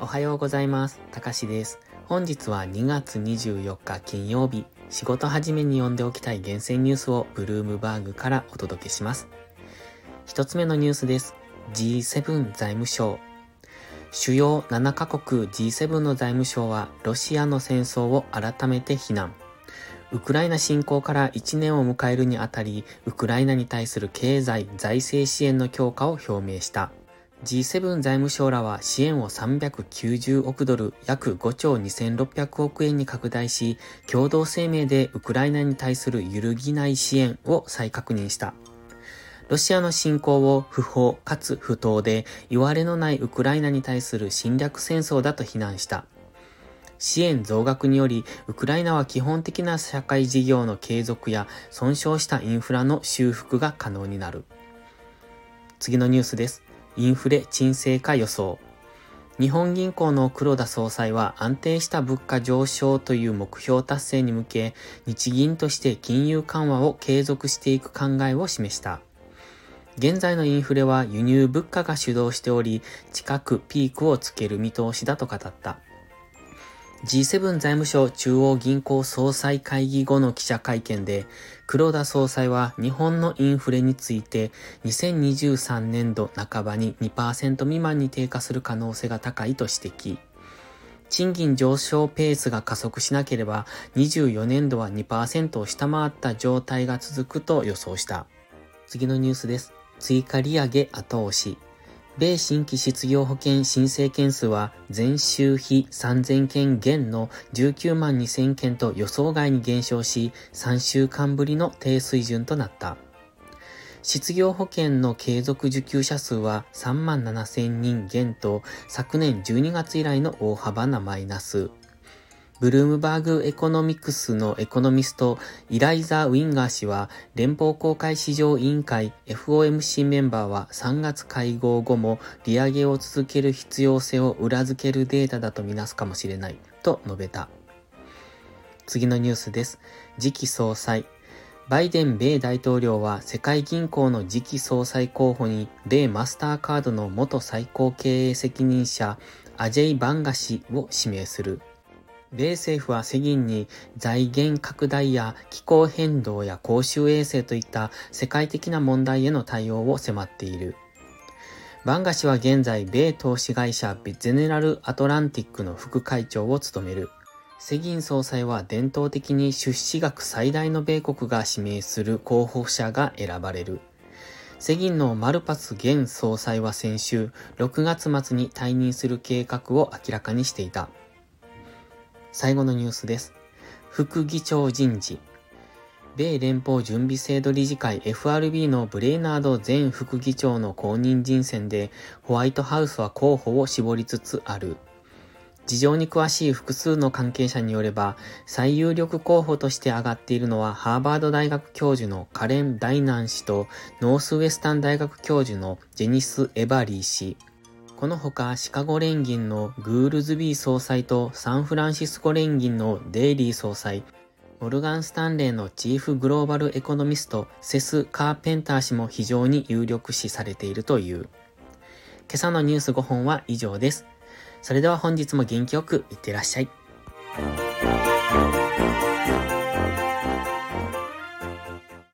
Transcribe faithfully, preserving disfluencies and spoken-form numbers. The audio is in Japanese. おはようございます。たかしです。本日はにがつにじゅうよっか金曜日、仕事始めに読んでおきたい厳選ニュースをブルームバーグからお届けします。一つ目のニュースです。 ジーセブン 財務省、主要ななかこく ジーセブン の財務省はロシアの戦争を改めて非難。ウクライナ侵攻からいちねんを迎えるにあたり、ウクライナに対する経済・財政支援の強化を表明した。ジーセブン 財務省らは支援をさんびゃくきゅうじゅうおくドル、約ごちょうにせんろっぴゃくおくえんに拡大し、共同声明でウクライナに対する揺るぎない支援を再確認した。ロシアの侵攻を不法かつ不当で、いわれのないウクライナに対する侵略戦争だと非難した。支援増額により、ウクライナは基本的な社会事業の継続や損傷したインフラの修復が可能になる。次のニュースです。インフレ沈静化予想。日本銀行の黒田総裁は安定した物価上昇という目標達成に向け、日銀として金融緩和を継続していく考えを示した。現在のインフレは輸入物価が主導しており、近くピークをつける見通しだと語った。ジーセブン 財務省中央銀行総裁会議後の記者会見で、黒田総裁は日本のインフレについてにせんにじゅうさんねんどなかばに にパーセント 未満に低下する可能性が高いと指摘。賃金上昇ペースが加速しなければにじゅうよねんどは にパーセント を下回った状態が続くと予想した。次のニュースです。追加利上げ後押し。米新規失業保険申請件数は前週比さんぜんけん減のじゅうきゅうまんにせんけんと予想外に減少し、さんしゅうかんぶりの低水準となった。失業保険の継続受給者数はさんまんななせんにん減と、昨年じゅうにがつ以来の大幅なマイナス。ブルームバーグエコノミクスのエコノミスト、イライザ・ウィンガー氏は、連邦公開市場委員会 エフオーエムシー メンバーはさんがつ会合後も利上げを続ける必要性を裏付けるデータだとみなすかもしれない、と述べた。次のニュースです。次期総裁。バイデン米大統領は世界銀行の次期総裁候補に、米マスターカードの元最高経営責任者、アジェイ・バンガ氏を指名する。米政府は世銀に財源拡大や気候変動や公衆衛生といった世界的な問題への対応を迫っている。バンガ氏は現在、米投資会社ゼネラルアトランティックの副会長を務める。世銀総裁は伝統的に出資額最大の米国が指名する候補者が選ばれる。世銀のマルパス現総裁は先週、ろくがつまつに退任する計画を明らかにしていた。最後のニュースです。副議長人事。米連邦準備制度理事会 エフアールビー のブレイナード前副議長の後任人選で、ホワイトハウスは候補を絞りつつある。事情に詳しい複数の関係者によれば、最有力候補として挙がっているのはハーバード大学教授のカレン・ダイナン氏と、ノースウェスタン大学教授のジェニス・エバリー氏。このほかシカゴ連銀のグールズビー総裁とサンフランシスコ連銀のデイリー総裁、モルガン・スタンレーのチーフグローバルエコノミストセス・カーペンター氏も非常に有力視されているという。今朝のニュースごほんは以上です。それでは本日も元気よくいってらっしゃい。